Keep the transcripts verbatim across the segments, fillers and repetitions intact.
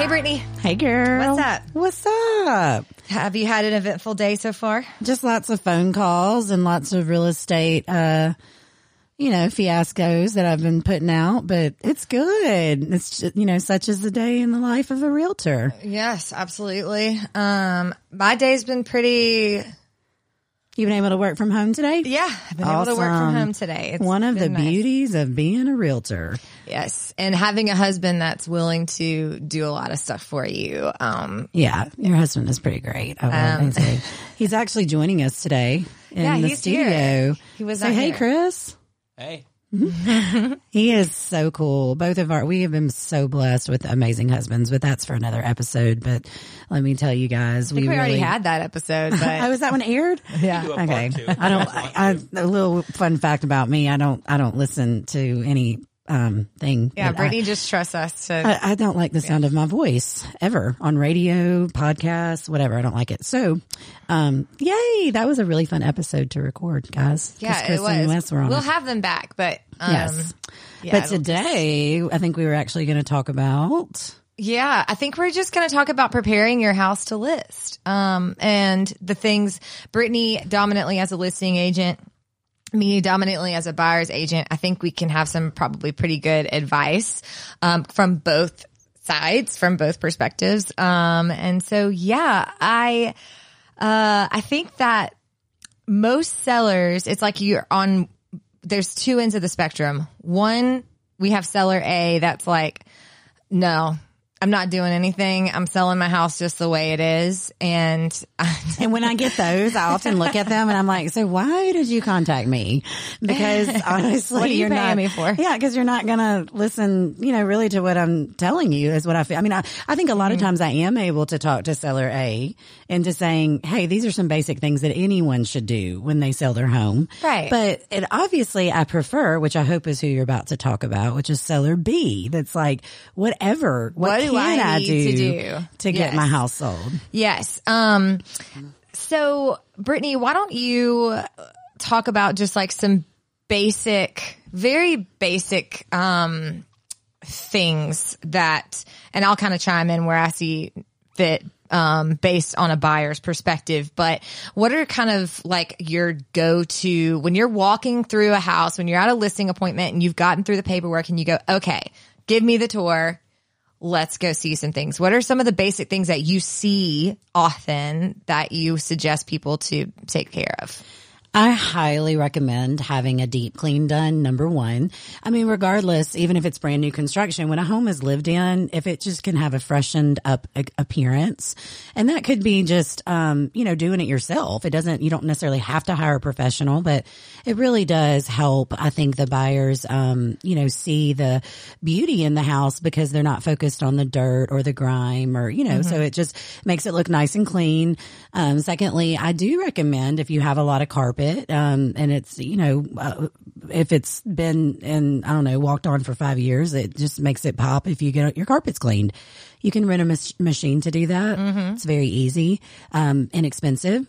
Hey, Brittany. Hey, girl. What's up? What's up? Have you had an eventful day so far? Just lots of phone calls and lots of real estate, uh, you know, fiascos that I've been putting out, but it's good. It's, just, you know, such is the day in the life of a realtor. Yes, absolutely. Um, my day's been pretty... You've been able to work from home today? Yeah, I've been awesome. able to work from home today. It's one of the nice. beauties of being a realtor. Yes, and having a husband that's willing to do a lot of stuff for you. Um, yeah, your husband is pretty great. Um, he's actually joining us today in yeah, the he's studio. Here. He was. Say, hey, here. Chris. Hey. He is so cool. Both of our, we have been so blessed with amazing husbands, but that's for another episode. But let me tell you guys, I think we, we already really, had that episode. But... oh, is that one aired? Yeah. Okay. I don't, I, I, a little fun fact about me. I don't, I don't listen to any, um, thing. Yeah. Brittany I, just trusts us. To... I, I don't like the sound yeah. of my voice ever on radio, podcasts, whatever. I don't like it. So, um, yay. That was a really fun episode to record, guys. Yeah. Chris it was. And Wes were on we'll it. have them back, but. Um, yes, yeah, but today I think we were actually going to talk about. Yeah, I think we're just going to talk about preparing your house to list, um, and the things Brittany dominantly as a listing agent, me dominantly as a buyer's agent. I think we can have some probably pretty good advice um, from both sides, from both perspectives, um, and so yeah, I uh, I think that most sellers, it's like you're on. There's two ends of the spectrum. One, we have seller A that's like, no, I'm not doing anything. I'm selling my house just the way it is. And I- and when I get those, I often look at them and I'm like, so why did you contact me? Because honestly, what are you you're paying not, me for? Yeah, because you're not going to listen, you know, really to what I'm telling you is what I feel. I mean, I, I think a lot of times I am able to talk to seller A into saying, hey, these are some basic things that anyone should do when they sell their home. Right. But it obviously I prefer, which I hope is who you're about to talk about, which is seller B. That's like, whatever, what, what do I, I do to, do? to get yes. my house sold? Yes. Um, so, Brittany, why don't you talk about just like some basic, very basic um, things that, and I'll kind of chime in where I see fit um, based on a buyer's perspective. But what are kind of like your go-to when you're walking through a house, when you're at a listing appointment and you've gotten through the paperwork and you go, okay, give me the tour. Let's go see some things. What are some of the basic things that you see often that you suggest people to take care of? I highly recommend having a deep clean done, number one. I mean, regardless, even if it's brand new construction, when a home is lived in, if it just can have a freshened up appearance, and that could be just, um, you know, doing it yourself. It doesn't, you don't necessarily have to hire a professional, but it really does help. I think the buyers, um, you know, see the beauty in the house because they're not focused on the dirt or the grime or, you know, mm-hmm. so it just makes it look nice and clean. Um, secondly, I do recommend if you have a lot of carpet, It, um, and it's, you know, uh, if it's been in, I don't know, walked on for five years, it just makes it pop. If you get your carpets cleaned, you can rent a mas- machine to do that. Mm-hmm. It's very easy, um, inexpensive,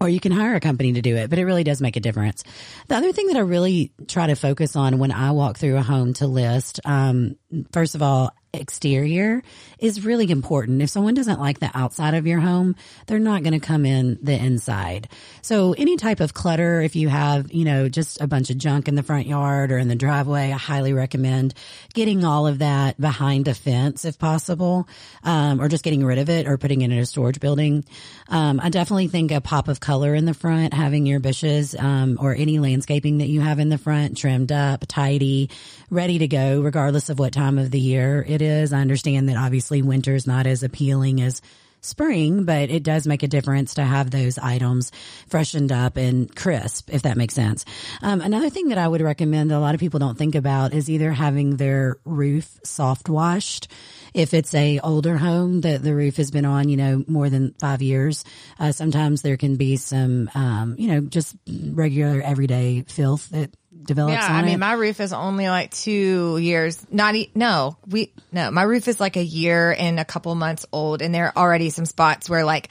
or you can hire a company to do it, but it really does make a difference. The other thing that I really try to focus on when I walk through a home to list, um, first of all, exterior is really important. If someone doesn't like the outside of your home, they're not going to come in the inside. So any type of clutter, if you have, you know, just a bunch of junk in the front yard or in the driveway, I highly recommend getting all of that behind a fence if possible, um, or just getting rid of it or putting it in a storage building. Um, I definitely think a pop of color in the front, having your bushes, um, or any landscaping that you have in the front trimmed up, tidy, ready to go, regardless of what time of the year it is. I understand that obviously winter is not as appealing as spring, but it does make a difference to have those items freshened up and crisp, if that makes sense. Um, another thing that I would recommend that a lot of people don't think about is either having their roof soft washed. If it's a older home that the roof has been on, you know, more than five years, uh, sometimes there can be some, um, you know, just regular everyday filth that develops yeah, on it. Yeah, I mean, it. my roof is only like two years. Not e- no, we no, my roof is like a year and a couple months old, and there are already some spots where like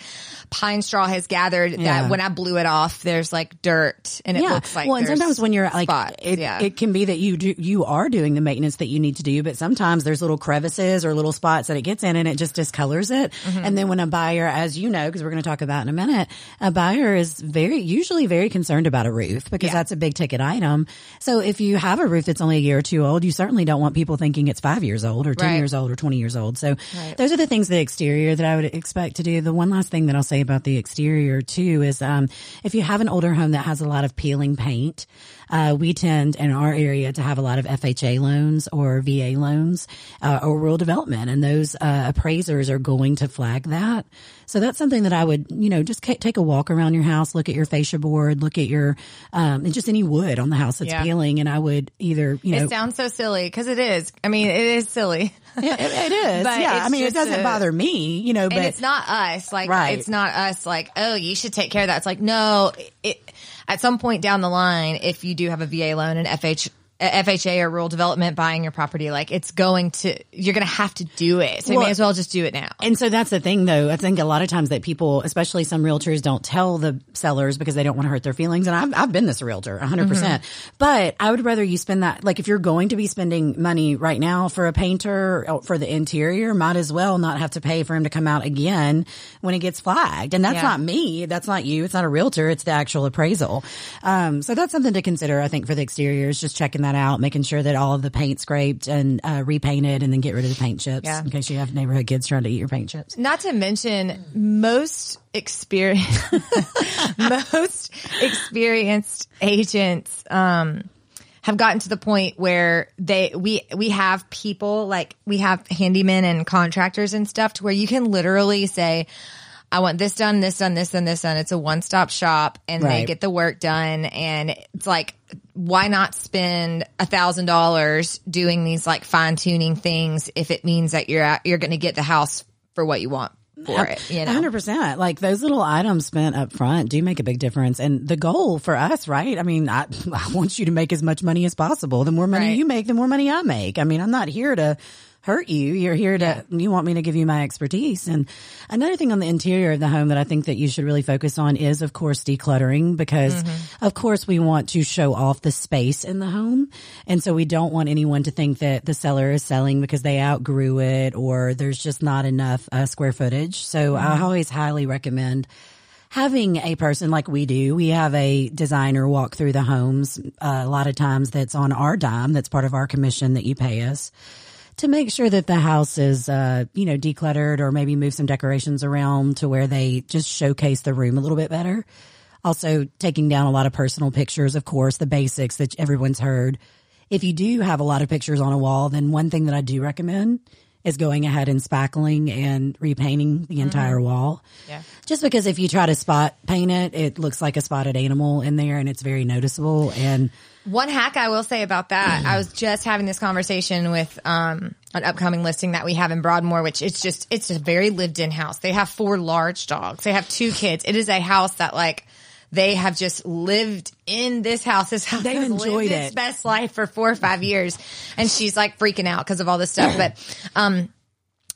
pine straw has gathered. Yeah. That when I blew it off, there's like dirt, and it yeah. looks like. Well, and sometimes when you're like, spots, it, yeah. it can be that you do, you are doing the maintenance that you need to do, but sometimes there's little crevices or little spots that it gets in, and it just discolors it. Mm-hmm. And then when a buyer, as you know, because we're going to talk about in a minute, a buyer is very usually very concerned about a roof because yeah. that's a big ticket item. So if you have a roof that's only a year or two old, you certainly don't want people thinking it's five years old or ten right. years old or twenty years old. So right. those are the things, the exterior, that I would expect to do. The one last thing that I'll say about the exterior too is um, if you have an older home that has a lot of peeling paint, uh, we tend in our area to have a lot of F H A loans or V A loans uh, or rural development, and those uh, appraisers are going to flag that. So that's something that I would, you know, just c- take a walk around your house, look at your fascia board, look at your, um, and just any wood on the house that's yeah. peeling. And I would either, you know. It sounds so silly because it is. I mean, it is silly. Yeah, it, it is. But yeah. I mean, it doesn't a, bother me, you know, but. And it's not us. Like, right. it's not us like, oh, you should take care of that. It's like, no, it, at some point down the line, if you do have a V A loan and F H A or rural development buying your property, like it's going to, you're going to have to do it. So well, you may as well just do it now. And so that's the thing though. I think a lot of times that people, especially some realtors, don't tell the sellers because they don't want to hurt their feelings. And I've, I've been this realtor a hundred percent, but I would rather you spend that. Like if you're going to be spending money right now for a painter or for the interior, might as well not have to pay for him to come out again when it gets flagged. And that's yeah. not me. That's not you. It's not a realtor. It's the actual appraisal. Um, so that's something to consider, I think, for the exteriors, just checking that out, making sure that all of the paint scraped and uh, repainted, and then get rid of the paint chips yeah. in case you have neighborhood kids trying to eat your paint chips. Not to mention most experience, most experienced agents um, have gotten to the point where they we we have people like we have handymen and contractors and stuff to where you can literally say, I want this done, this done, this done, this done. It's a one-stop shop, and right. they get the work done. And it's like, why not spend a thousand dollars doing these like fine-tuning things if it means that you're at, you're going to get the house for what you want for it? You know? one hundred percent. Like those little items spent up front do make a big difference. And the goal for us, right? I mean, I, I want you to make as much money as possible. The more money right. you make, the more money I make. I mean, I'm not here to hurt you. You're here to, yeah. you want me to give you my expertise. And another thing on the interior of the home that I think that you should really focus on is, of course, decluttering, because mm-hmm. of course we want to show off the space in the home. And so we don't want anyone to think that the seller is selling because they outgrew it or there's just not enough uh, square footage. So mm-hmm. I always highly recommend having a person like we do. We have a designer walk through the homes uh, a lot of times. That's on our dime. That's part of our commission that you pay us, to make sure that the house is, uh, you know, decluttered, or maybe move some decorations around to where they just showcase the room a little bit better. Also taking down a lot of personal pictures, of course, the basics that everyone's heard. If you do have a lot of pictures on a wall, then one thing that I do recommend is going ahead and spackling and repainting the entire mm-hmm. wall. Yeah. Just because if you try to spot paint it, it looks like a spotted animal in there, and it's very noticeable. And one hack I will say about that, I was just having this conversation with um, an upcoming listing that we have in Broadmoor, which it's just, it's a very lived-in house. They have four large dogs. They have two kids. It is a house that, like, they have just lived in this house. This house They've has enjoyed lived it. its best life for four or five years. And she's, like, freaking out because of all this stuff. But um,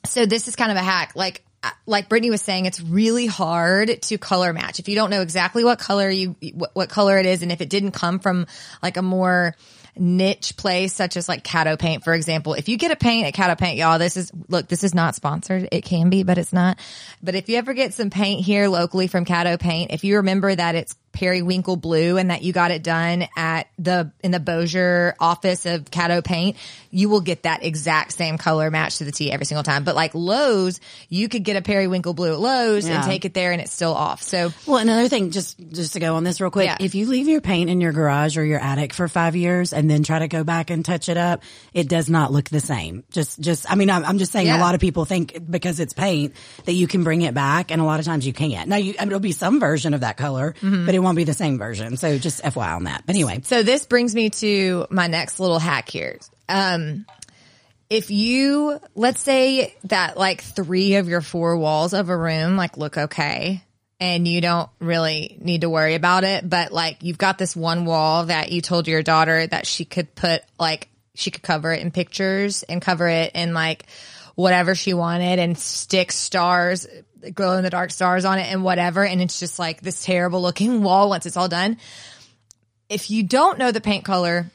so this is kind of a hack. Like, like Brittany was saying, it's really hard to color match. If you don't know exactly what color you, what, what color it is, and if it didn't come from like a more niche place, such as like Caddo Paint, for example. If you get a paint at Caddo Paint, y'all, this is, look, this is not sponsored. It can be, but it's not. But if you ever get some paint here locally from Caddo Paint, if you remember that it's periwinkle blue and that you got it done at the, in the Bossier office of Caddo Paint, you will get that exact same color match to the T every single time. But like Lowe's, you could get a periwinkle blue at Lowe's yeah. and take it there and it's still off. So, well, another thing, just, just to go on this real quick. Yeah. If you leave your paint in your garage or your attic for five years and then try to go back and touch it up, it does not look the same. Just, just, I mean, I'm, I'm just saying yeah. a lot of people think because it's paint that you can bring it back, and a lot of times you can't. Now you, I mean, it'll be some version of that color, mm-hmm. but it won't be the same version. So just F Y I on that. But anyway. So this brings me to my next little hack here. Um, if you, let's say that like three of your four walls of a room, like look okay, and you don't really need to worry about it. But like, you've got this one wall that you told your daughter that she could put, like, she could cover it in pictures and cover it in like whatever she wanted and stick stars, glow in the dark stars on it and whatever. And it's just like this terrible looking wall once it's all done. If you don't know the paint color,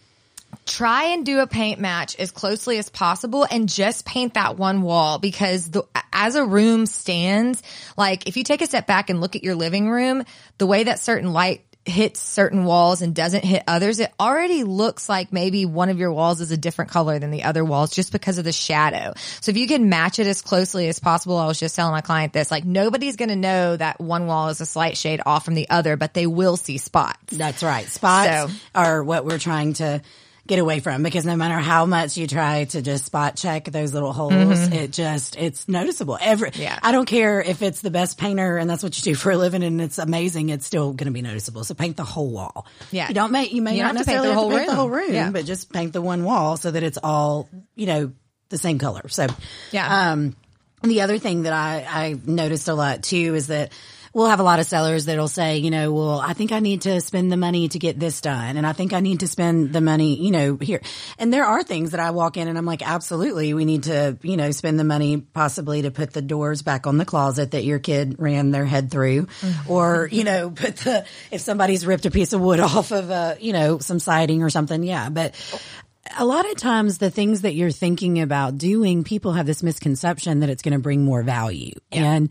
try and do a paint match as closely as possible and just paint that one wall, because the, as a room stands, like if you take a step back and look at your living room, the way that certain light hits certain walls and doesn't hit others, it already looks like maybe one of your walls is a different color than the other walls just because of the shadow. So if you can match it as closely as possible, I was just telling my client this, like nobody's going to know that one wall is a slight shade off from the other, but they will see spots. That's right. Spots so, are what we're trying to get away from, because no matter how much you try to just spot check those little holes, mm-hmm. it just, it's noticeable. Every, yeah. I don't care if it's the best painter and that's what you do for a living and it's amazing, it's still going to be noticeable. So paint the whole wall. Yeah. You don't make, you may you not necessarily paint the whole have to paint room, the whole room yeah. but just paint the one wall so that it's all, you know, the same color. So, yeah. Um, the other thing that I, I noticed a lot too is that we'll have a lot of sellers that'll say, you know, well, I think I need to spend the money to get this done. And I think I need to spend the money, you know, here. And there are things that I walk in and I'm like, absolutely, we need to, you know, spend the money possibly to put the doors back on the closet that your kid ran their head through. Mm-hmm. Or, you know, put the, if somebody's ripped a piece of wood off of, a, you know, some siding or something. Yeah. But a lot of times the things that you're thinking about doing, people have this misconception that it's going to bring more value. Yeah. And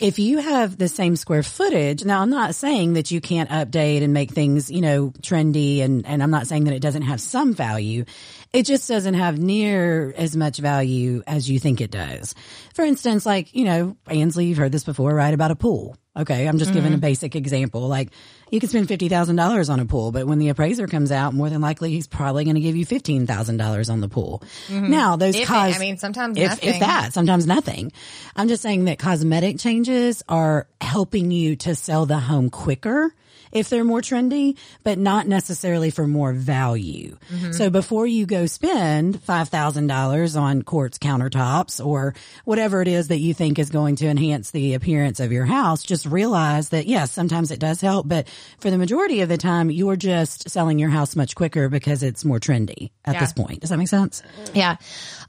if you have the same square footage, now I'm not saying that you can't update and make things, you know, trendy, and, and I'm not saying that it doesn't have some value. It just doesn't have near as much value as you think it does. For instance, like, you know, Ansley, you've heard this before, right, about a pool. Okay, I'm just mm-hmm. giving a basic example. Like, you can spend fifty thousand dollars on a pool, but when the appraiser comes out, more than likely he's probably going to give you fifteen thousand dollars on the pool. Mm-hmm. Now, those if cos- it, I mean, sometimes if, nothing. If that, sometimes nothing. I'm just saying that cosmetic changes are helping you to sell the home quicker if they're more trendy, but not necessarily for more value. Mm-hmm. So before you go spend five thousand dollars on quartz countertops or whatever it is that you think is going to enhance the appearance of your house, just realize that, yes, sometimes it does help, but for the majority of the time, you're just selling your house much quicker because it's more trendy at yeah. this point. Does that make sense? Yeah.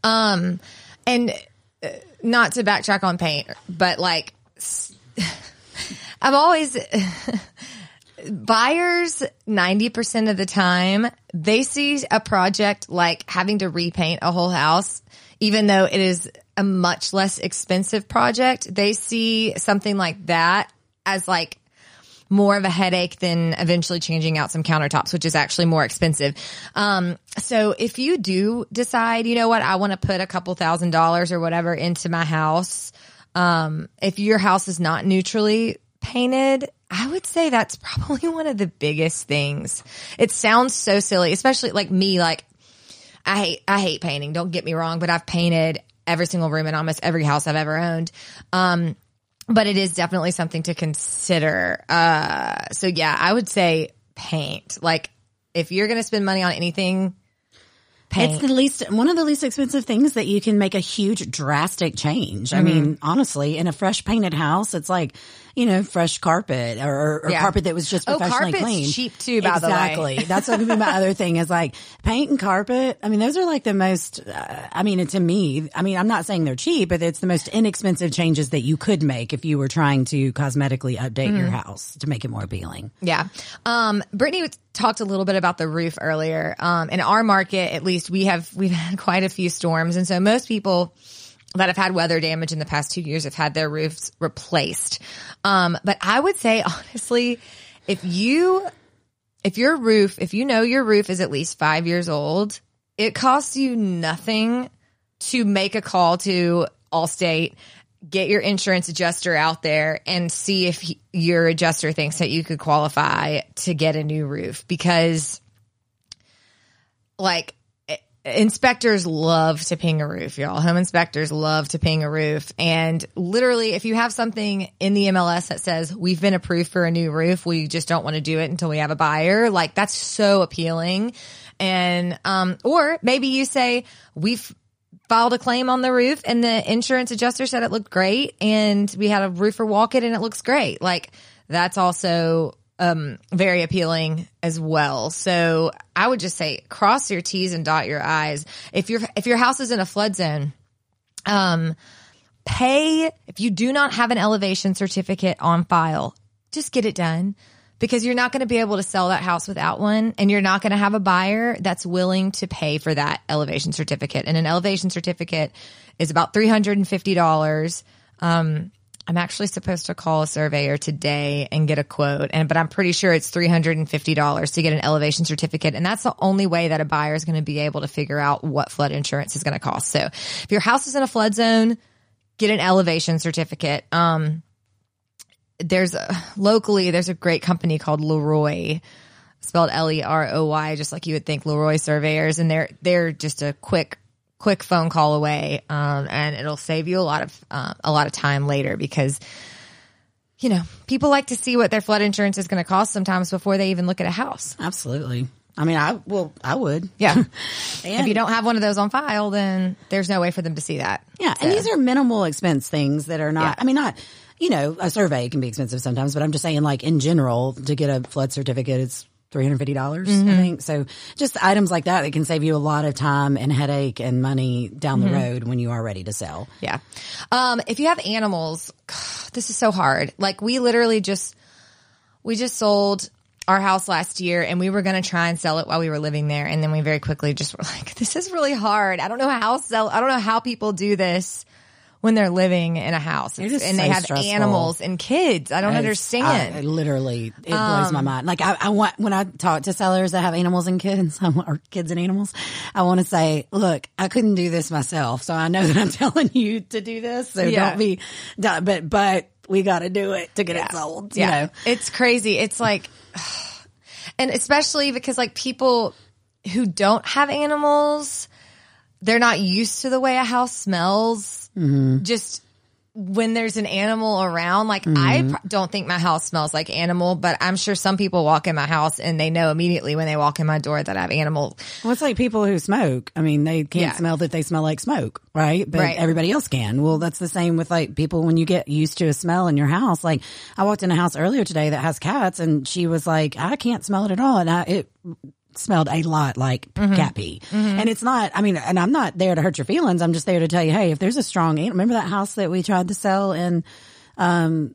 Um, and not to backtrack on paint, but like I've always... Buyers, ninety percent of the time, they see a project like having to repaint a whole house, even though it is a much less expensive project. They see something like that as like more of a headache than eventually changing out some countertops, which is actually more expensive. Um, so if you do decide, you know what, I want to put a couple thousand dollars or whatever into my house, um, if your house is not neutrally painted, I would say that's probably one of the biggest things. It sounds so silly, especially like me, like I hate, I hate painting. Don't get me wrong, but I've painted every single room in almost every house I've ever owned. Um, but it is definitely something to consider. Uh, so yeah, I would say paint. Like if you're going to spend money on anything, paint. It's the least, one of the least expensive things that you can make a huge drastic change. Mm-hmm. I mean, honestly, in a fresh painted house, it's like, you know, fresh carpet or, or yeah. carpet that was just professionally oh, cleaned. Cheap too, by exactly. the way. Exactly. That's what would be my other thing is like paint and carpet. I mean, those are like the most, uh, I mean, to me, I mean, I'm not saying they're cheap, but it's the most inexpensive changes that you could make if you were trying to cosmetically update mm. your house to make it more appealing. Yeah. Um, Brittany talked a little bit about the roof earlier. Um, in our market, at least we have, we've had quite a few storms. And so most people that have had weather damage in the past two years have had their roofs replaced. Um, but I would say, honestly, if you, if your roof, if you know your roof is at least five years old, it costs you nothing to make a call to Allstate, get your insurance adjuster out there and see if he, your adjuster thinks that you could qualify to get a new roof, because like, inspectors love to ping a roof, y'all. Home inspectors love to ping a roof. And literally, if you have something in the M L S that says, we've been approved for a new roof, we just don't want to do it until we have a buyer, like, that's so appealing. And, um, or maybe you say, we've filed a claim on the roof, and the insurance adjuster said it looked great, and we had a roofer walk it, and it looks great. Like, that's also um, very appealing as well. So I would just say cross your T's and dot your I's. If your if your house is in a flood zone, um, pay. If you do not have an elevation certificate on file, just get it done, because you're not going to be able to sell that house without one, and you're not going to have a buyer that's willing to pay for that elevation certificate. And an elevation certificate is about three hundred fifty dollars. Um, I'm actually supposed to call a surveyor today and get a quote, and but I'm pretty sure it's three hundred fifty dollars to get an elevation certificate, and that's the only way that a buyer is going to be able to figure out what flood insurance is going to cost. So if your house is in a flood zone, get an elevation certificate. Um There's a, locally, there's a great company called Leroy, spelled L E R O Y, just like you would think, Leroy Surveyors. And they're, they're just a quick, quick phone call away. Um, and it'll save you a lot of, uh, a lot of time later, because, you know, people like to see what their flood insurance is going to cost sometimes before they even look at a house. Absolutely. I mean, I well, I would. Yeah. And if you don't have one of those on file, then there's no way for them to see that. Yeah. So. And these are minimal expense things that are not, yeah. I mean, not, you know, a survey can be expensive sometimes, but I'm just saying, like, in general, to get a flood certificate, it's three hundred fifty dollars, mm-hmm. I think. So just items like that, that can save you a lot of time and headache and money down mm-hmm. the road when you are ready to sell. Yeah. Um, if you have animals, this is so hard. Like, we literally just, we just sold our house last year, and we were going to try and sell it while we were living there. And then we very quickly just were like, this is really hard. I don't know how sell, I don't know how people do this when they're living in a house and so they have stressful animals and kids. I don't it's, understand. I, literally, it blows um, my mind. Like, I, I want, when I talk to sellers that have animals and kids, or kids and animals, I want to say, look, I couldn't do this myself. So I know that I'm telling you to do this. So yeah. don't be, don't, but, but we got to do it to get yeah. it sold. You yeah. know, it's crazy. It's like, and especially because, like, people who don't have animals, they're not used to the way a house smells. Mm-hmm. Just when there's an animal around, like, mm-hmm. I pr- don't think my house smells like animal, but I'm sure some people walk in my house and they know immediately when they walk in my door that I have animals. Well, it's like people who smoke. I mean, they can't yeah. smell that they smell like smoke, right? But right. everybody else can. Well, that's the same with, like, people when you get used to a smell in your house. Like, I walked in a house earlier today that has cats, and she was like, I can't smell it at all. And I, it... smelled a lot like mm-hmm. cat pee. Mm-hmm. And it's not, I mean, and I'm not there to hurt your feelings. I'm just there to tell you, hey, if there's a strong animal, remember that house that we tried to sell in um,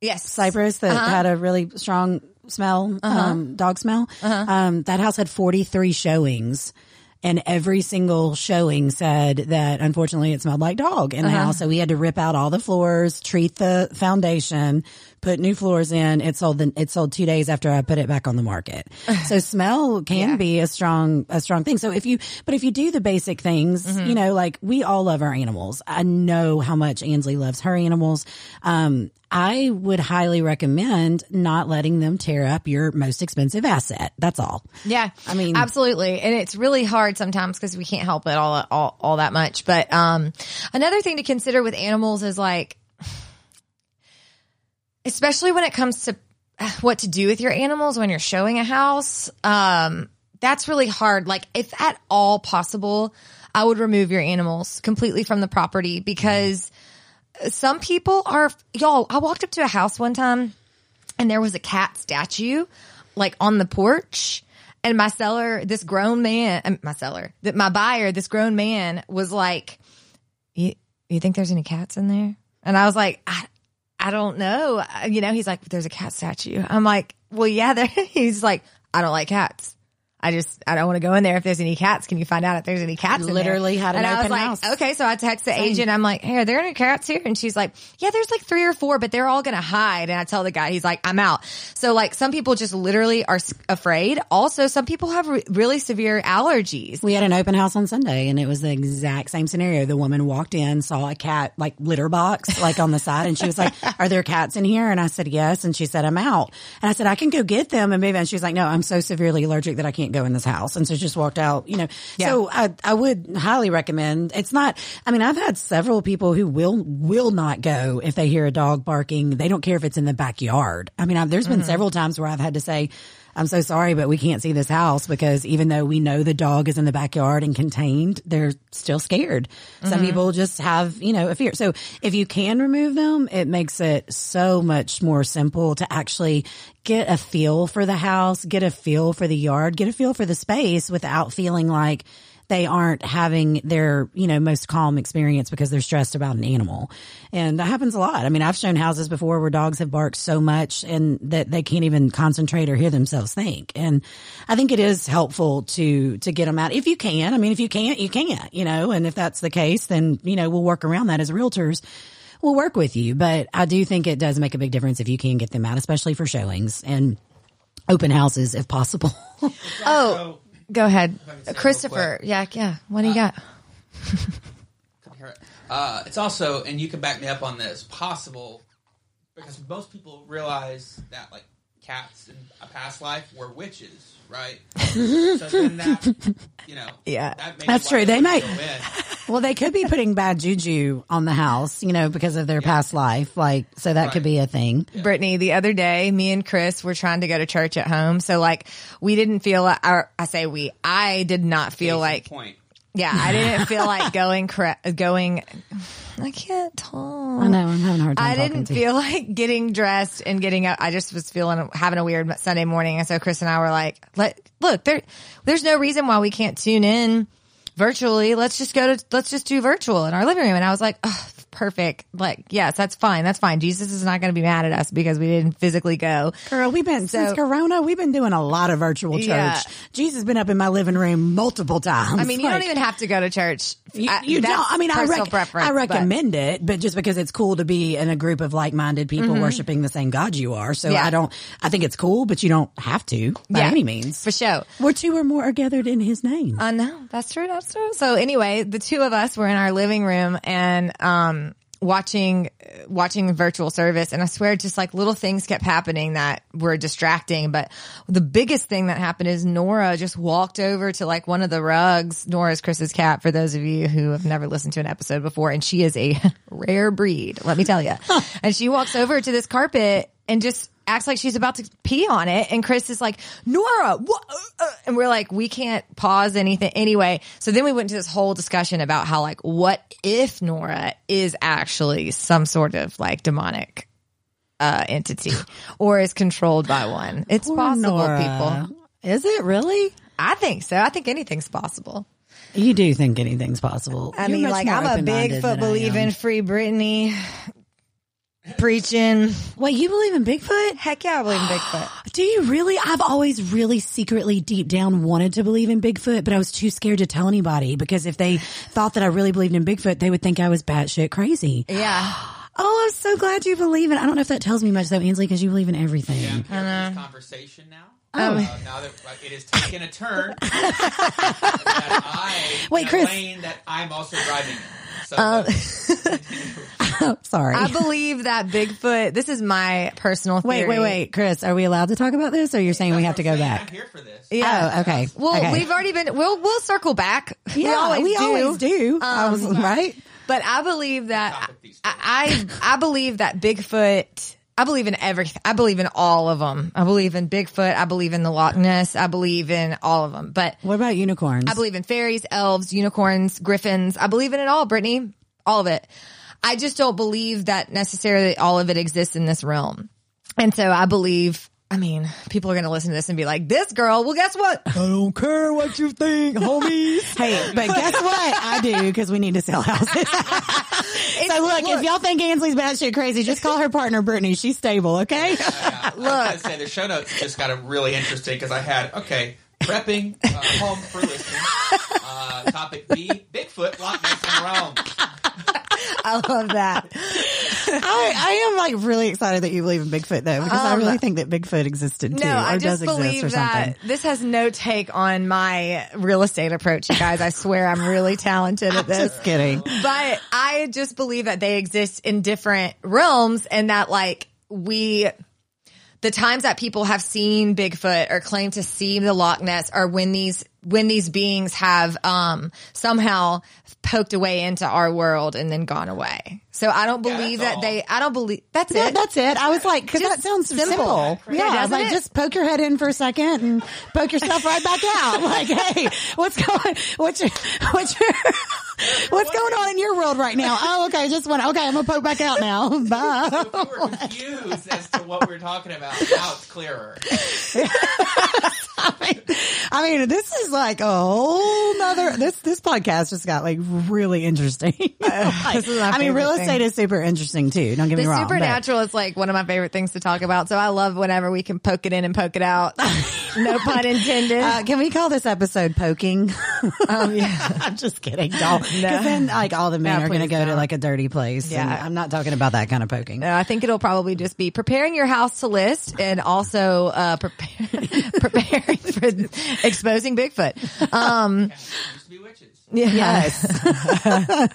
yes, Cypress that uh-huh. had a really strong smell, uh-huh. um, dog smell? Uh-huh. Um, that house had forty-three showings. And every single showing said that, unfortunately, it smelled like dog in the uh-huh. house. So we had to rip out all the floors, treat the foundation, put new floors in. It sold the, it sold two days after I put it back on the market. So smell can yeah. be a strong, a strong thing. So if you, but if you do the basic things, mm-hmm. you know, like, we all love our animals. I know how much Ansley loves her animals. Um, I would highly recommend not letting them tear up your most expensive asset. That's all. Yeah. I mean, absolutely. And it's really hard sometimes because we can't help it all, all, all that much. But, um, another thing to consider with animals is, like, especially when it comes to what to do with your animals when you're showing a house, um, that's really hard. Like, if at all possible, I would remove your animals completely from the property, because some people are, y'all, I walked up to a house one time and there was a cat statue, like, on the porch, and my seller, this grown man, my seller, that my buyer, this grown man was like, you, you think there's any cats in there? And I was like, I, I don't know. You know, he's like, there's a cat statue. I'm like, well, yeah, there. He's like, I don't like cats. I just, I don't want to go in there if there's any cats. Can you find out if there's any cats in there? Literally had an open house. And I was like, okay. So I text the agent. I'm like, hey, are there any cats here? And she's like, yeah, there's like three or four, but they're all going to hide. And I tell the guy, he's like, I'm out. So, like, some people just literally are afraid. Also, some people have re- really severe allergies. We had an open house on Sunday, and it was the exact same scenario. The woman walked in, saw a cat, like, litter box, like, on the side. And she was like, are there cats in here? And I said, yes. And she said, I'm out. And I said, I can go get them. And maybe, and she's like, no, I'm so severely allergic that I can't go in this house. And so just walked out, you know. Yeah. So I, I would highly recommend. It's not, I mean, I've had several people who will, will not go if they hear a dog barking. They don't care if it's in the backyard. I mean, I've, there's mm-hmm. been several times where I've had to say, I'm so sorry, but we can't see this house because even though we know the dog is in the backyard and contained, they're still scared. Mm-hmm. Some people just have, you know, a fear. So if you can remove them, it makes it so much more simple to actually get a feel for the house, get a feel for the yard, get a feel for the space without feeling like they aren't having their, you know, most calm experience because they're stressed about an animal. And that happens a lot. I mean, I've shown houses before where dogs have barked so much and that they can't even concentrate or hear themselves think. And I think it is helpful to, to get them out if you can. I mean, if you can't, you can't, you know, and if that's the case, then, you know, we'll work around that as realtors. We'll work with you. But I do think it does make a big difference if you can get them out, especially for showings and open houses if possible. Oh. Go ahead, Christopher. Yeah, yeah. What do you uh, got? uh, it's also, and you can back me up on this, possible, because most people realize that, like, cats in a past life were witches, right? So then that, you know. Yeah, that that's true. They might. Well, they could be putting bad juju on the house, you know, because of their yeah. past life. Like, so that right. could be a thing. Yeah. Brittany, the other day, me and Chris were trying to go to church at home. So, like, we didn't feel like, or I say we, I did not feel Case like, point. yeah, I didn't feel like going, going, I can't talk. I know, I'm having a hard time. I didn't to. feel like getting dressed and getting up. I just was feeling, having a weird Sunday morning. And so Chris and I were like, let, look, there, there's no reason why we can't tune in virtually. Let's just go to, let's just do virtual in our living room. And I was like, oh, perfect. Like, yes, that's fine. That's fine. Jesus is not going to be mad at us because we didn't physically go. Girl, we've been, so, since Corona, we've been doing a lot of virtual church. Yeah. Jesus has been up in my living room multiple times. I mean, you like, don't even have to go to church. You, you that's don't. I mean, I, rec- I recommend but. it, but just because it's cool to be in a group of like-minded people mm-hmm. worshiping the same God you are. So yeah. I don't, I think it's cool, but you don't have to by yeah. any means. For sure. Where two or more are gathered in his name. I uh, know. That's true. That's true. So anyway, the two of us were in our living room and, um, watching watching virtual service, and I swear just like little things kept happening that were distracting, but the biggest thing that happened is Nora just walked over to like one of the rugs. Nora's Chris's cat, for those of you who have never listened to an episode before, and she is a rare breed, let me tell you. And she walks over to this carpet and just acts like she's about to pee on it, and Chris is like, Nora, what? And we're like, we can't pause anything. Anyway, so then we went into this whole discussion about how, like, what if Nora is actually some sort of like demonic uh entity or is controlled by one? It's Poor possible, Nora. People. Is it really? I think so. I think anything's possible. You do think anything's possible. I You're mean, like, I'm a Bigfoot believing, free Brittany. Preaching. Wait, you believe in Bigfoot? Heck yeah, I believe in Bigfoot. Do you really? I've always really secretly deep down wanted to believe in Bigfoot, but I was too scared to tell anybody because if they thought that I really believed in Bigfoot, they would think I was batshit crazy. Yeah. Oh, I'm so glad you believe it. I don't know if that tells me much though, Ansley, because you believe in everything. Yeah, I'm here in this conversation now. Oh, uh, now that like, it is taking a turn. that I Wait, Chris. Complain that I'm also driving it. So, um, I'm sorry. I believe that Bigfoot, this is my personal theory. Wait, wait, wait. Chris, are we allowed to talk about this or you're saying That's we have to go saying. back? I'm here for this. Yeah. Oh, okay. Well, okay. we've already been, we'll, we'll circle back. Yeah, we always we do. Always do. Um, I was, right? But I believe that, I, I, I believe that Bigfoot, I believe in everything. I believe in all of them. I believe in Bigfoot. I believe in the Lochness. I believe in all of them. But what about unicorns? I believe in fairies, elves, unicorns, griffins. I believe in it all, Brittany. All of it. I just don't believe that necessarily all of it exists in this realm. And so I believe, I mean, people are going to listen to this and be like, this girl, well, guess what? I don't care what you think, homies. Hey, but guess what? I do, because we need to sell houses. So look, look, if y'all think Ansley's batshit crazy, just call her partner Brittany. She's stable, okay? Yeah, yeah. Look. I was going to say, the show notes just got really interesting because I had, okay, prepping, uh, home for listening, uh, topic B, Bigfoot, Loch Ness, and Rome. I love that. I, I am like really excited that you believe in Bigfoot though, because um, I really think that Bigfoot existed too. No, I or just does believe exist or something. That this has no take on my real estate approach, you guys. I swear I'm really talented at this. Just kidding. But I just believe that they exist in different realms and that like we the times that people have seen Bigfoot or claim to see the Loch Ness are when these when these beings have um, somehow poked away into our world and then gone away. So I don't believe yeah, that all. they. I don't believe that's yeah, it. That's it. I was like, because that sounds simple. simple. Yeah, yeah like it? Just poke your head in for a second and poke yourself right back out. Like, hey, what's going? What's your? What's your? What's going on in your world right now? Oh, okay, just one. Okay, I'm gonna poke back out now. Bye. So if we were confused as to what we were talking about, now it's clearer. I mean, I mean, this is like a whole nother. This this podcast just got like really interesting. like, this is I mean, real estate thing. is super interesting too. Don't get the me wrong. Supernatural but. is like one of my favorite things to talk about. So I love whenever we can poke it in and poke it out. No pun intended. Uh, can we call this episode "Poking"? Um, yeah, I'm just kidding, y'all. Because no. then, like, all the men no, are going to go no. to like a dirty place. Yeah, and I'm not talking about that kind of poking. No, I think it'll probably just be preparing your house to list, and also uh, prepare, preparing for exposing Bigfoot. Um, Yeah. Yes. but I,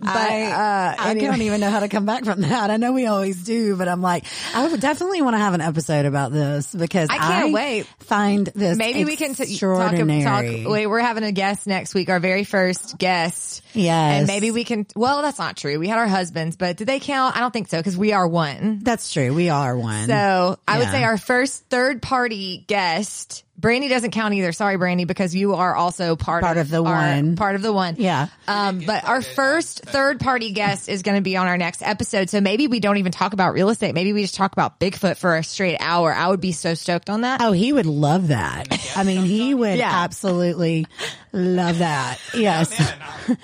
uh, anyway. I don't even know how to come back from that. I know we always do, but I'm like, I would definitely want to have an episode about this because I can't I wait. Find this maybe we can t- talk. talk wait, we're having a guest next week, our very first guest. Yes, and maybe we can. Well, that's not true. We had our husbands, but did they count? I don't think so because we are one. That's true. We are one. So yeah. I would say our first third party guest. Brandy doesn't count either. Sorry, Brandy, because you are also part, part of, of the our, one. Part of the one. Yeah. Um, but our first third party guest is going to be on our next episode. So maybe we don't even talk about real estate. Maybe we just talk about Bigfoot for a straight hour. I would be so stoked on that. Oh, he would love that. I mean, he would yeah. absolutely love that. Yes. Yeah,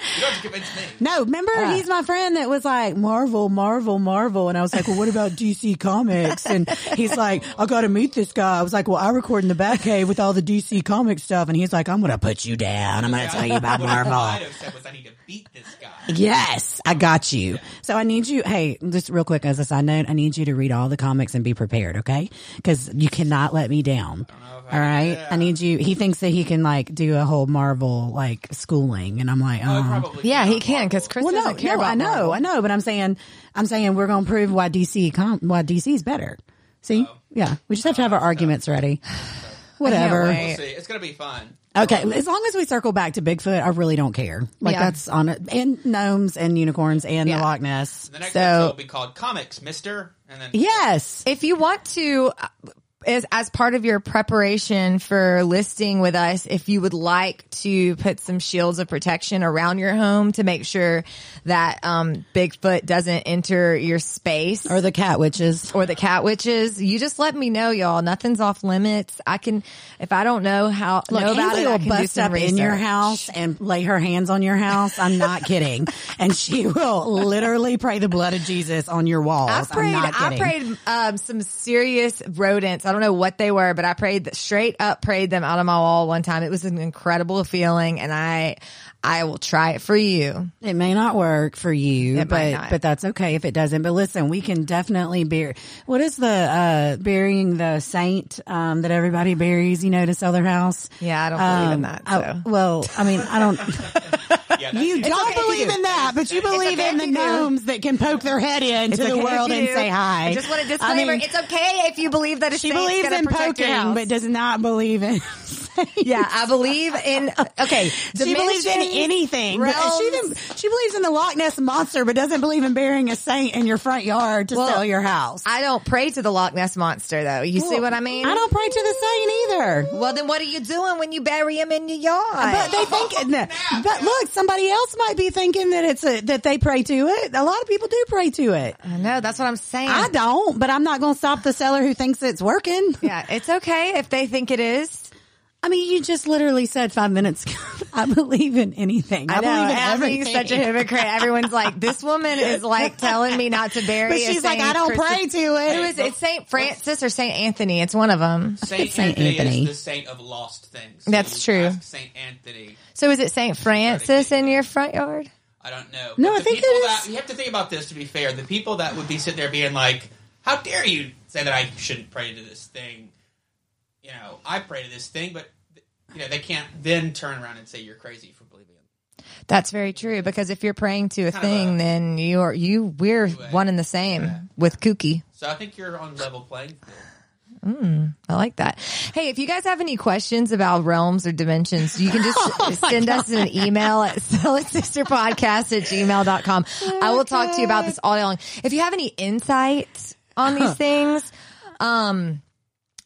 man, no, remember, uh, he's my friend that was like, Marvel, Marvel, Marvel. And I was like, well, what about D C Comics? And he's like, I got to meet this guy. I was like, well, I record in the back cave with all the D C comic stuff, and he's like, I'm gonna put you down. I'm gonna yeah. tell you about Marvel. What I might have said was, I need to beat this guy. Yes, I got you. Yeah. So I need you. Hey, just real quick as a side note, I need you to read all the comics and be prepared, okay? Because you cannot let me down. All right, yeah. I need you. He thinks that he can like do a whole Marvel like schooling, and I'm like, oh, oh yeah, he can because Chris well, doesn't no, care no, about. I know, Marvel. I know, but I'm saying, I'm saying we're gonna prove why D C com- why D C's better. See, oh. yeah, we just have to have our arguments ready. Whatever. We'll see. It's going to be fun. Okay. As long as we circle back to Bigfoot, I really don't care. Like yeah. that's on it. And gnomes and unicorns and yeah. the Loch Ness. The next so, episode will be called Comics, Mister. And then yes. If you want to, as, as part of your preparation for listing with us, if you would like to put some shields of protection around your home to make sure that um, Bigfoot doesn't enter your space. Or the cat witches. Or the cat witches. You just let me know, y'all. Nothing's off limits. I can, if I don't know how, Look, know about it, I can do some research. Look, Ansley will bust up in your house and lay her hands on your house. I'm not kidding. And she will literally pray the blood of Jesus on your walls. I prayed, I'm not kidding. I prayed um, some serious rodents. I I don't know what they were, but I prayed straight up, prayed them out of my wall one time. It was an incredible feeling, and I, I will try it for you. It may not work for you, it but but that's okay if it doesn't. But listen, we can definitely bury. What is the uh, burying the saint um, that everybody buries? You know, to sell their house. Yeah, I don't believe um, in that. So. I, well, I mean, I don't. Yeah, you don't okay believe do. in that, but you believe okay in the gnomes do. that can poke their head into okay the world and say hi. I just want a disclaimer. I mean, it's okay if you believe that a she believes in poking, but does not believe in. Yeah, I believe in. Okay, she believes in anything. But she, she believes in the Loch Ness monster, but doesn't believe in burying a saint in your front yard to well, sell your house. I don't pray to the Loch Ness monster, though. You well, see what I mean? I don't pray to the saint either. Well, then what are you doing when you bury him in your yard? But they think. No, but look, somebody. Somebody else might be thinking that it's a, that they pray to it. A lot of people do pray to it. I know. That's what I'm saying. I don't, but I'm not going to stop the seller who thinks it's working. Yeah, it's okay if they think it is. I mean, you just literally said five minutes ago, I believe in anything. I, I know, believe in everything. Everything's such a hypocrite. Everyone's like, this woman is like telling me not to bury it. But she's Saint like, I don't Christ- pray to it. Who is it? It's Saint Francis or Saint Anthony. It's one of them. Saint, Saint Anthony, Anthony is the saint of lost things. So that's true. Saint Anthony. So is it Saint Francis in your front yard? I don't know. No, but I think it is. That, you have to think about this, to be fair. The people that would be sitting there being like, how dare you say that I shouldn't pray to this thing. You know, I pray to this thing, but you know they can't then turn around and say you're crazy for believing it. That's very true, because if you're praying to a kind thing, a, then you are you we're anyway, one and the same yeah. with kooky. So I think you're on level playing field. Mm, I like that. Hey, if you guys have any questions about realms or dimensions, you can just oh send God. us an email at sell it sister podcast at gmail dot com. Okay. I will talk to you about this all day long. If you have any insights on these things, um,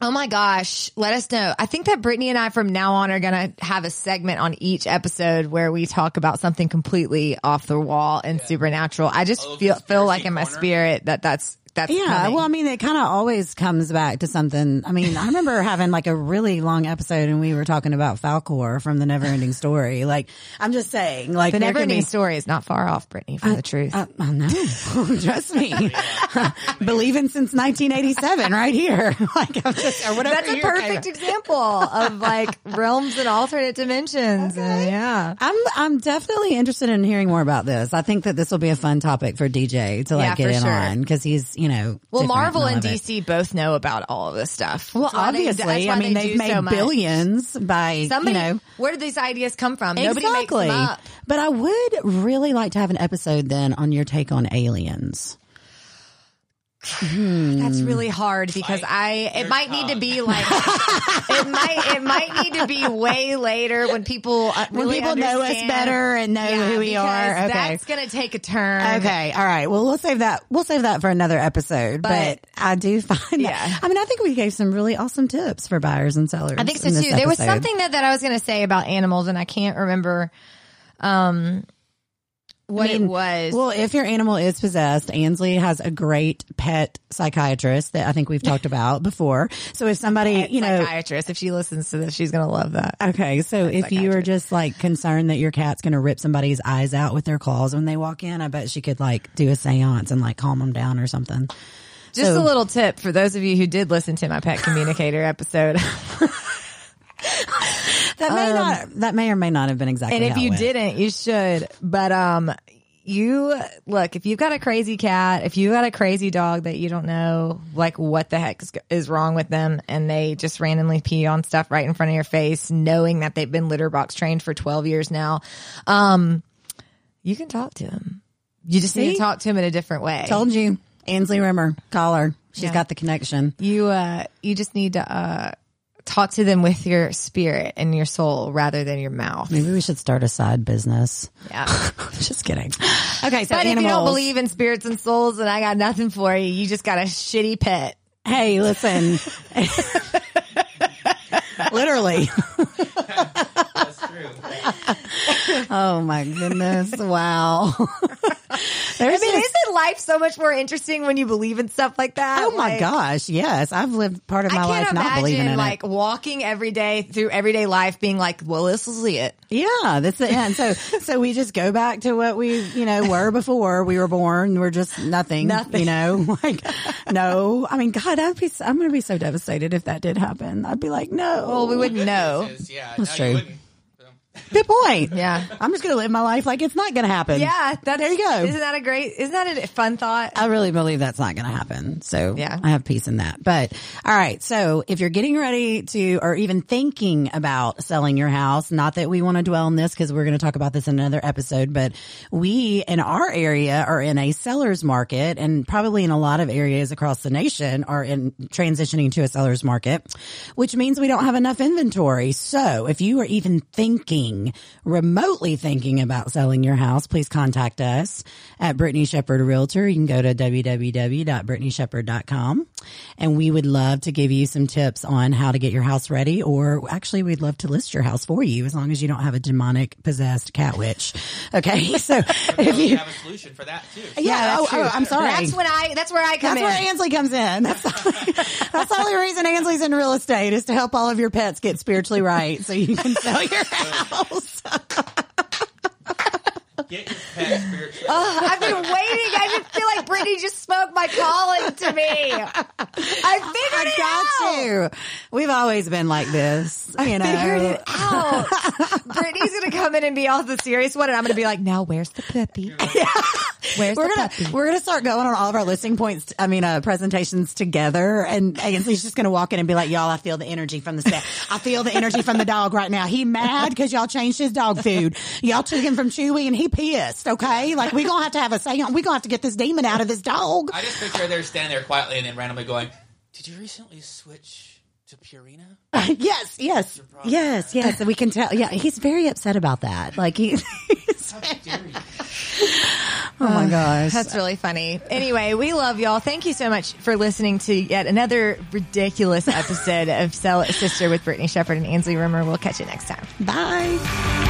oh my gosh, let us know. I think that Brittany and I from now on are going to have a segment on each episode where we talk about something completely off the wall and yeah. supernatural. I just feel feel like in my corner. spirit that that's That's yeah, coming. Well, I mean, it kind of always comes back to something. I mean, I remember having like a really long episode and we were talking about Falkor from The NeverEnding Story. Like, I'm just saying, like, The NeverEnding be... Story is not far off, Brittany, from uh, the truth. Uh, I know. Trust me. Believing since nineteen eighty-seven, right here. Like, I'm just, or whatever. That's a perfect example of like realms and alternate dimensions. Okay. Uh, yeah, I'm I'm definitely interested in hearing more about this. I think that this will be a fun topic for D J to like yeah, get in sure. on because he's you. Know, well, Marvel and D C both know about all of this stuff. Well, obviously, they, I mean, they they've made so billions by, Somebody, you know. Where did these ideas come from? Exactly. Nobody makes them up. But I would really like to have an episode then on your take on aliens. Hmm. That's really hard because like, I it might tough. need to be like it might it might need to be way later when people uh, really when people understand. know us better and know yeah, who we are. Okay, that's gonna take a turn. Okay, all right. Well, we'll save that. We'll save that for another episode. But, but I do find yeah. that. I mean, I think we gave some really awesome tips for buyers and sellers. I think so too. Episode. There was something that that I was gonna say about animals, and I can't remember. Um. What I mean, it was. Well, if your animal is possessed, Ansley has a great pet psychiatrist that I think we've talked about before. So if somebody, pet you know, psychiatrist, if she listens to this, she's going to love that. Okay. So pet if you are just like concerned that your cat's going to rip somebody's eyes out with their claws when they walk in, I bet she could like do a seance and like calm them down or something. Just so, a little tip for those of you who did listen to my pet communicator episode. That may um, not, that may or may not have been exactly. And if how you it didn't, you should. But, um, you look, if you've got a crazy cat, if you've got a crazy dog that you don't know, like what the heck is, is wrong with them. And they just randomly pee on stuff right in front of your face, knowing that they've been litter box trained for twelve years now. Um, you can talk to them. You just See? need to talk to them in a different way. Told you. Ansley Rimmer, call her. She's yeah. got the connection. You, uh, you just need to, uh, talk to them with your spirit and your soul rather than your mouth. Maybe we should start a side business. Yeah. Just kidding. Okay, so but animals. If you don't believe in spirits and souls, then I got nothing for you. You just got a shitty pet. Hey, listen. Literally. That's true. Oh my goodness. Wow. There's I mean, just, isn't life so much more interesting when you believe in stuff like that? Oh, my like, gosh. Yes. I've lived part of my life not believing in like, it. I can't imagine, like, walking every day through everyday life being like, well, this is it. Yeah, that's the end. So so we just go back to what we, you know, were before we were born. We're just nothing. Nothing. You know? Like, no. I mean, God, I'd be, I'm going to be so devastated if that did happen. I'd be like, no. Well, we wouldn't know. Is, yeah, that's no, true. Good point. Yeah. I'm just going to live my life like it's not going to happen. Yeah. There you go. Isn't that a great, isn't that a fun thought? I really believe that's not going to happen. So yeah. I have peace in that. But all right. So if you're getting ready to, or even thinking about selling your house, not that we want to dwell on this because we're going to talk about this in another episode, but we in our area are in a seller's market and probably in a lot of areas across the nation are in transitioning to a seller's market, which means we don't have enough inventory. So if you are even thinking remotely thinking about selling your house, please contact us at Brittany Shepherd Realtor. You can go to w w w dot brittany shepherd dot com and we would love to give you some tips on how to get your house ready, or actually we'd love to list your house for you as long as you don't have a demonic possessed cat witch. Okay. So if you have a solution for that too. Yeah. yeah that's oh, oh, I'm sorry. That's when I, that's where I come that's in. That's where Ansley comes in. That's, all, that's the only reason Ansley's in real estate is to help all of your pets get spiritually right so you can sell your house. Get your pet spiritual. Oh, I've been waiting. I just feel like Brittany just smoked my calling to me. I figured I it out. Got you. We've always been like this. I you know. figured it out. Brittany's going to come in and be all the serious one, and I'm going to be like, now where's the puppy? Where's we're the gonna, puppy? We're going to start going on all of our listing points, I mean, uh, presentations together, and Ainsley's just going to walk in and be like, y'all, I feel the energy from the set. I feel the energy from the dog right now. He mad because y'all changed his dog food. Y'all took him from Chewy, and he pissed, okay? Like, we're going to have to have a seance. We're going to have to get this demon out of of his dog. I just picture her standing there quietly and then randomly going, did you recently switch to Purina? Uh, yes, yes, yes, yes. We can tell. Yeah, he's very upset about that. Like he, he's How dare you? Oh, my gosh. That's really funny. Anyway, we love y'all. Thank you so much for listening to yet another ridiculous episode of Sell It Sister with Brittany Shepherd and Ansley Rimmer. We'll catch you next time. Bye.